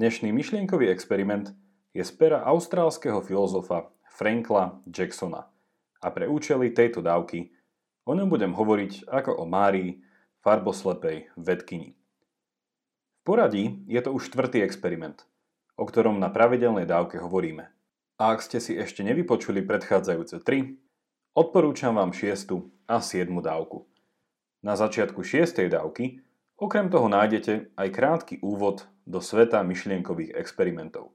Dnešný myšlienkový experiment je z pera austrálskeho filozofa Franka Jacksona a pre účely tejto dávky o ňom budem hovoriť ako o Márii, farboslepej vedkyni. V poradí je to už štvrtý experiment, o ktorom na pravidelnej dávke hovoríme. A ak ste si ešte nevypočuli predchádzajúce 3, odporúčam vám 6. a 7. dávku. Na začiatku 6. dávky okrem toho nájdete aj krátky úvod do sveta myšlienkových experimentov,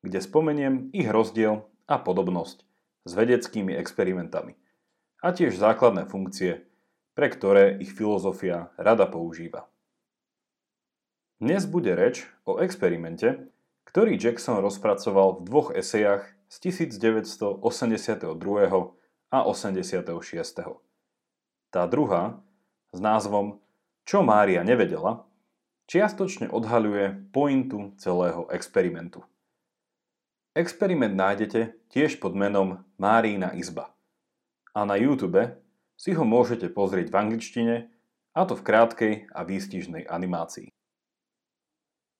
kde spomeniem ich rozdiel a podobnosť s vedeckými experimentami a tiež základné funkcie, pre ktoré ich filozofia rada používa. Dnes bude reč o experimente, ktorý Jackson rozpracoval v 2 esejach z 1982 a 86. Tá druhá, s názvom Čo Mária nevedela, čiastočne odhaľuje pointu celého experimentu. Experiment nájdete tiež pod menom Máriina izba a na YouTube si ho môžete pozrieť v angličtine, a to v krátkej a výstižnej animácii.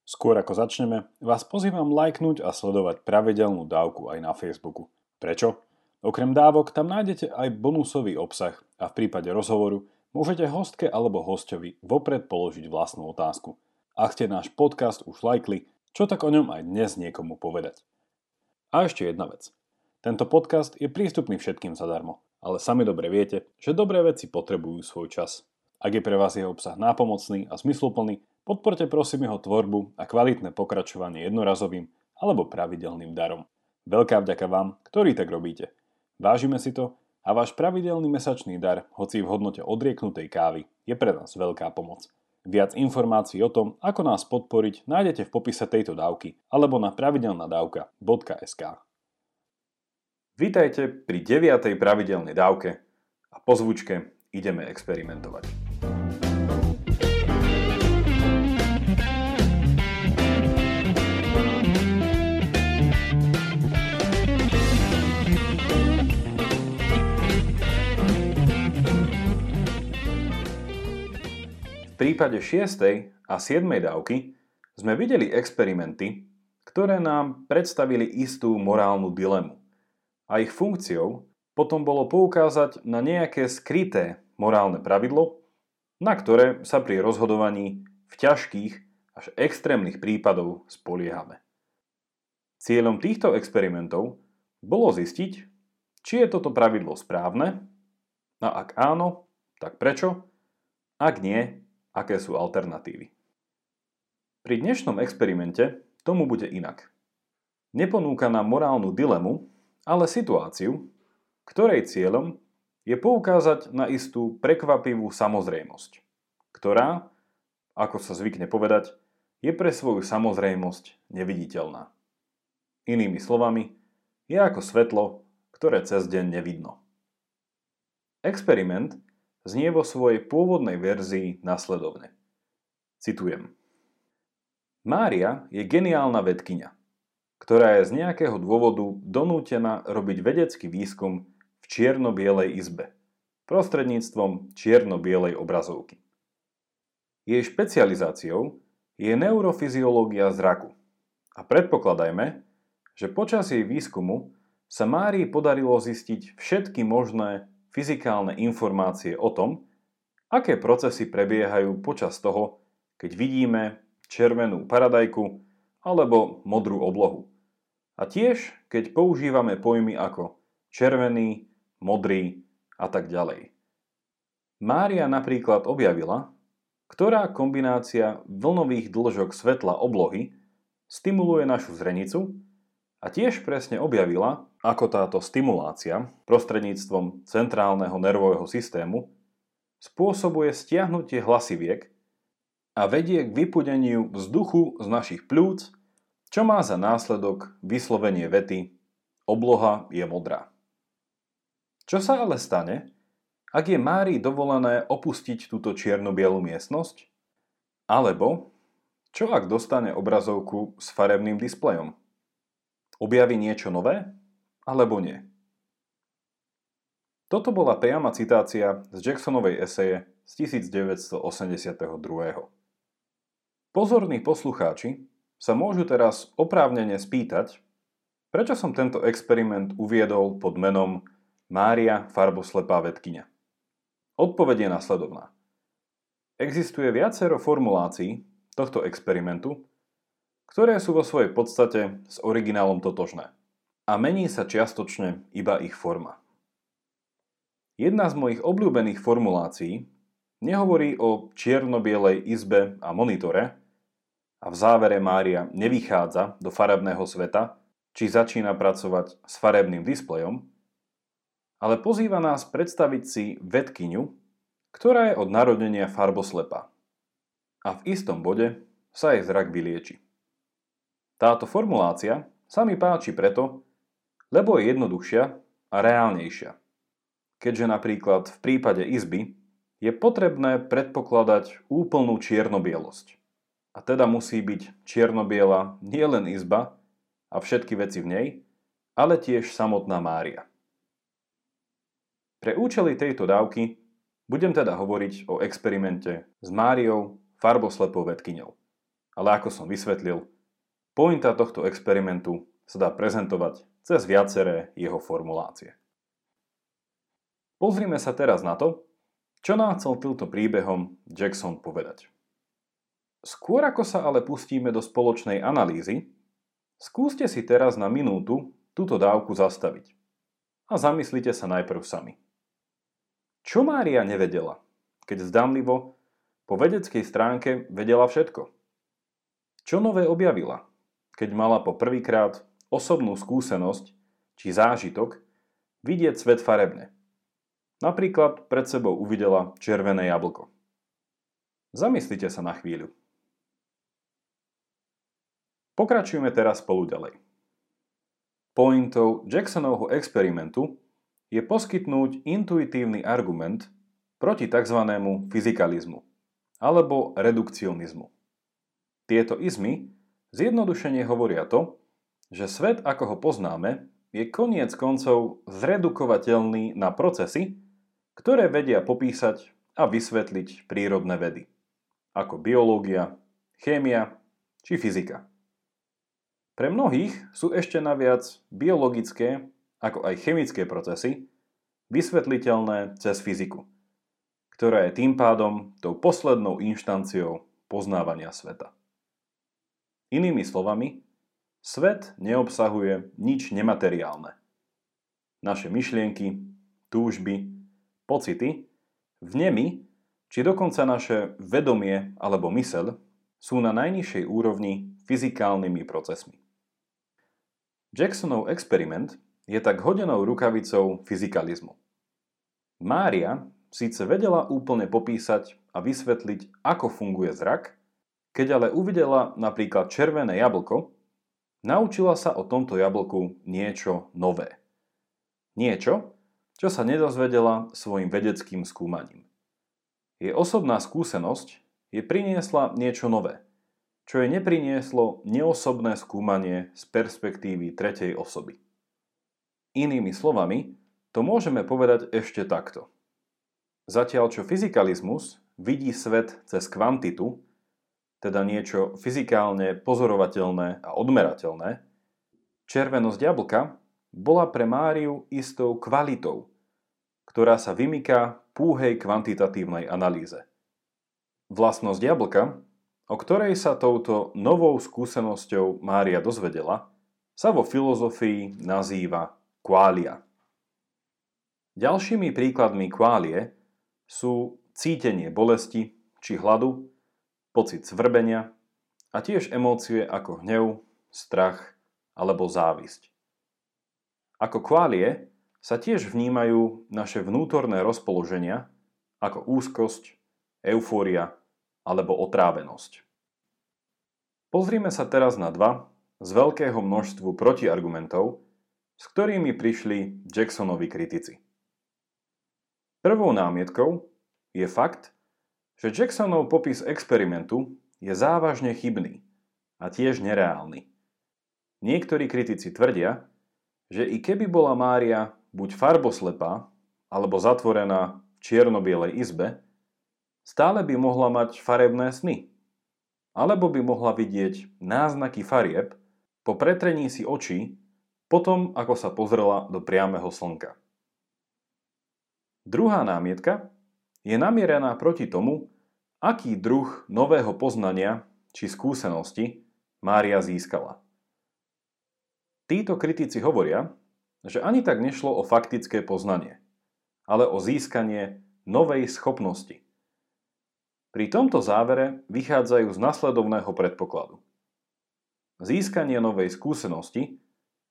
Skôr ako začneme, vás pozývam lajknúť a sledovať pravidelnú dávku aj na Facebooku. Prečo? Okrem dávok tam nájdete aj bonusový obsah a v prípade rozhovoru môžete hostke alebo hostovi vopred položiť vlastnú otázku. Ak ste náš podcast už lajkli, čo tak o ňom aj dnes niekomu povedať. A ešte jedna vec. Tento podcast je prístupný všetkým zadarmo, ale sami dobre viete, že dobré veci potrebujú svoj čas. Ak je pre vás jeho obsah nápomocný a zmysluplný, podporte prosím jeho tvorbu a kvalitné pokračovanie jednorazovým alebo pravidelným darom. Veľká vďaka vám, ktorí tak robíte. Vážime si to a váš pravidelný mesačný dar, hoci v hodnote odrieknutej kávy, je pre nás veľká pomoc. Viac informácií o tom, ako nás podporiť, nájdete v popise tejto dávky alebo na pravidelnadavka.sk. Vítajte pri 9. pravidelnej dávke a po zvučke ideme experimentovať. V prípade 6. a 7. dávky sme videli experimenty, ktoré nám predstavili istú morálnu dilemu. A ich funkciou potom bolo poukázať na nejaké skryté morálne pravidlo, na ktoré sa pri rozhodovaní v ťažkých až extrémnych prípadov spoliehame. Cieľom týchto experimentov bolo zistiť, či je toto pravidlo správne, a ak áno, tak prečo, ak nie, aké sú alternatívy. Pri dnešnom experimente tomu bude inak. Neponúka nám morálnu dilemu, ale situáciu, ktorej cieľom je poukázať na istú prekvapivú samozrejmosť, ktorá, ako sa zvykne povedať, je pre svoju samozrejmosť neviditeľná. Inými slovami, je ako svetlo, ktoré cez deň nevidno. Experiment znie vo svojej pôvodnej verzii nasledovne. Citujem. Mária je geniálna vedkyňa, ktorá je z nejakého dôvodu donútená robiť vedecký výskum v čierno-bielej izbe prostredníctvom čierno-bielej obrazovky. Jej špecializáciou je neurofyziológia zraku a predpokladajme, že počas jej výskumu sa Márii podarilo zistiť všetky možné fyzikálne informácie o tom, aké procesy prebiehajú počas toho, keď vidíme červenú paradajku alebo modrú oblohu. A tiež, keď používame pojmy ako červený, modrý a tak ďalej. Mária napríklad objavila, ktorá kombinácia vlnových dĺžok svetla oblohy stimuluje našu zrenicu, a tiež presne objavila, ako táto stimulácia prostredníctvom centrálneho nervového systému spôsobuje stiahnutie hlasiviek a vedie k vypudeniu vzduchu z našich pľúc, čo má za následok vyslovenie vety obloha je modrá. Čo sa ale stane, ak je Márii dovolené opustiť túto čierno-bielu miestnosť? Alebo čo ak dostane obrazovku s farebným displejom? Objaví niečo nové? Alebo nie? Toto bola priama citácia z Jacksonovej eseje z 1982. Pozorní poslucháči sa môžu teraz oprávnene spýtať, prečo som tento experiment uviedol pod menom Mária farboslepá vedkyňa. Odpoveď je nasledovná. Existuje viacero formulácií tohto experimentu, ktoré sú vo svojej podstate s originálom totožné a mení sa čiastočne iba ich forma. Jedna z mojich obľúbených formulácií nehovorí o čierno-bielej izbe a monitore a v závere Mária nevychádza do farebného sveta, či začína pracovať s farebným displejom, ale pozýva nás predstaviť si vedkyňu, ktorá je od narodenia farboslepá a v istom bode sa jej zrak vylieči. Táto formulácia sa mi páči preto, lebo je jednoduchšia a reálnejšia. Keďže napríklad v prípade izby je potrebné predpokladať úplnú čiernobielosť. A teda musí byť čiernobiela nielen izba a všetky veci v nej, ale tiež samotná Mária. Pre účely tejto dávky budem teda hovoriť o experimente s Máriou farboslepou vedkyňou. Ale ako som vysvetlil, pointa tohto experimentu sa dá prezentovať cez viaceré jeho formulácie. Pozrime sa teraz na to, čo nám chcel týmto príbehom Jackson povedať. Skôr ako sa ale pustíme do spoločnej analýzy, skúste si teraz na minútu túto dávku zastaviť a zamyslite sa najprv sami. Čo Mária nevedela, keď zdanlivo po vedeckej stránke vedela všetko? Čo nové objavila, keď mala po prvýkrát osobnú skúsenosť či zážitok vidieť svet farebne? Napríklad pred sebou uvidela červené jablko. Zamyslite sa na chvíľu. Pokračujeme teraz spolu ďalej. Pointou Jacksonovho experimentu je poskytnúť intuitívny argument proti tzv. Fyzikalizmu alebo redukcionizmu. Tieto izmy zjednodušene hovoria to, že svet, ako ho poznáme, je koniec koncov zredukovateľný na procesy, ktoré vedia popísať a vysvetliť prírodné vedy, ako biológia, chémia či fyzika. Pre mnohých sú ešte naviac biologické, ako aj chemické procesy, vysvetliteľné cez fyziku, ktorá je tým pádom tou poslednou inštanciou poznávania sveta. Inými slovami, svet neobsahuje nič nemateriálne. Naše myšlienky, túžby, pocity, vnemy, či dokonca naše vedomie alebo myseľ sú na najnižšej úrovni fyzikálnymi procesmi. Jacksonov experiment je tak hodenou rukavicou fyzikalizmu. Mária síce vedela úplne popísať a vysvetliť, ako funguje zrak, keď ale uvidela napríklad červené jablko, naučila sa o tomto jablku niečo nové. Niečo, čo sa nedozvedela svojim vedeckým skúmaním. Jej osobná skúsenosť jej priniesla niečo nové, čo jej neprinieslo neosobné skúmanie z perspektívy tretej osoby. Inými slovami, to môžeme povedať ešte takto. Zatiaľ čo fyzikalizmus vidí svet cez kvantitu, teda niečo fyzikálne pozorovateľné a odmerateľné, červenosť jablka bola pre Máriu istou kvalitou, ktorá sa vymyká púhej kvantitatívnej analýze. Vlastnosť jablka, o ktorej sa touto novou skúsenosťou Mária dozvedela, sa vo filozofii nazýva kvália. Ďalšími príkladmi kválie sú cítenie bolesti či hladu, pocit svrbenia a tiež emócie ako hnev, strach alebo závisť. Ako kválie sa tiež vnímajú naše vnútorné rozpoloženia ako úzkosť, eufória alebo otrávenosť. Pozrime sa teraz na dva z veľkého množstvu protiargumentov, s ktorými prišli Jacksonovi kritici. Prvou námietkou je fakt, že Jacksonov popis experimentu je závažne chybný a tiež nereálny. Niektorí kritici tvrdia, že i keby bola Mária buď farboslepá alebo zatvorená v čierno-bielej izbe, stále by mohla mať farebné sny a alebo by mohla vidieť náznaky farieb po pretrení si očí potom, ako sa pozrela do priameho slnka. Druhá námietka je namierená proti tomu, aký druh nového poznania či skúsenosti Mária získala. Títo kritici hovoria, že ani tak nešlo o faktické poznanie, ale o získanie novej schopnosti. Pri tomto závere vychádzajú z nasledovného predpokladu. Získanie novej skúsenosti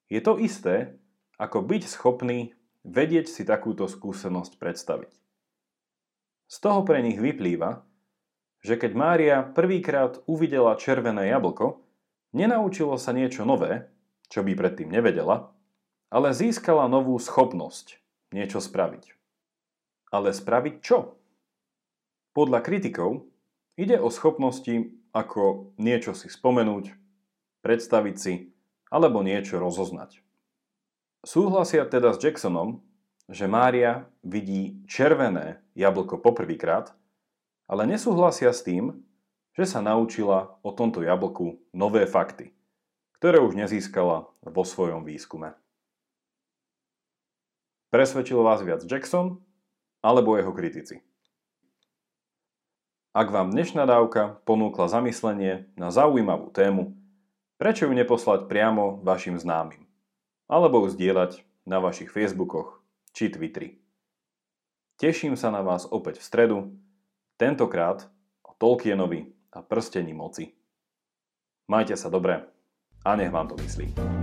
je to isté, ako byť schopný vedieť si takúto skúsenosť predstaviť. Z toho pre nich vyplýva, že keď Mária prvýkrát uvidela červené jablko, nenaučilo sa niečo nové, čo by predtým nevedela, ale získala novú schopnosť niečo spraviť. Ale spraviť čo? Podľa kritikov ide o schopnosti ako niečo si spomenúť, predstaviť si alebo niečo rozoznať. Súhlasia teda s Jacksonom, že Mária vidí červené jablko poprvýkrát, ale nesúhlasia s tým, že sa naučila o tomto jablku nové fakty, ktoré už nezískala vo svojom výskume. Presvedčil vás viac Jackson alebo jeho kritici? Ak vám dnešná dávka ponúkla zamyslenie na zaujímavú tému, prečo ju neposlať priamo vašim známym? Alebo ju zdieľať na vašich Facebookoch či Twitteri? Teším sa na vás opäť v stredu, tentokrát o Tolkienovi a prstení moci. Majte sa dobre a nech vám to myslí.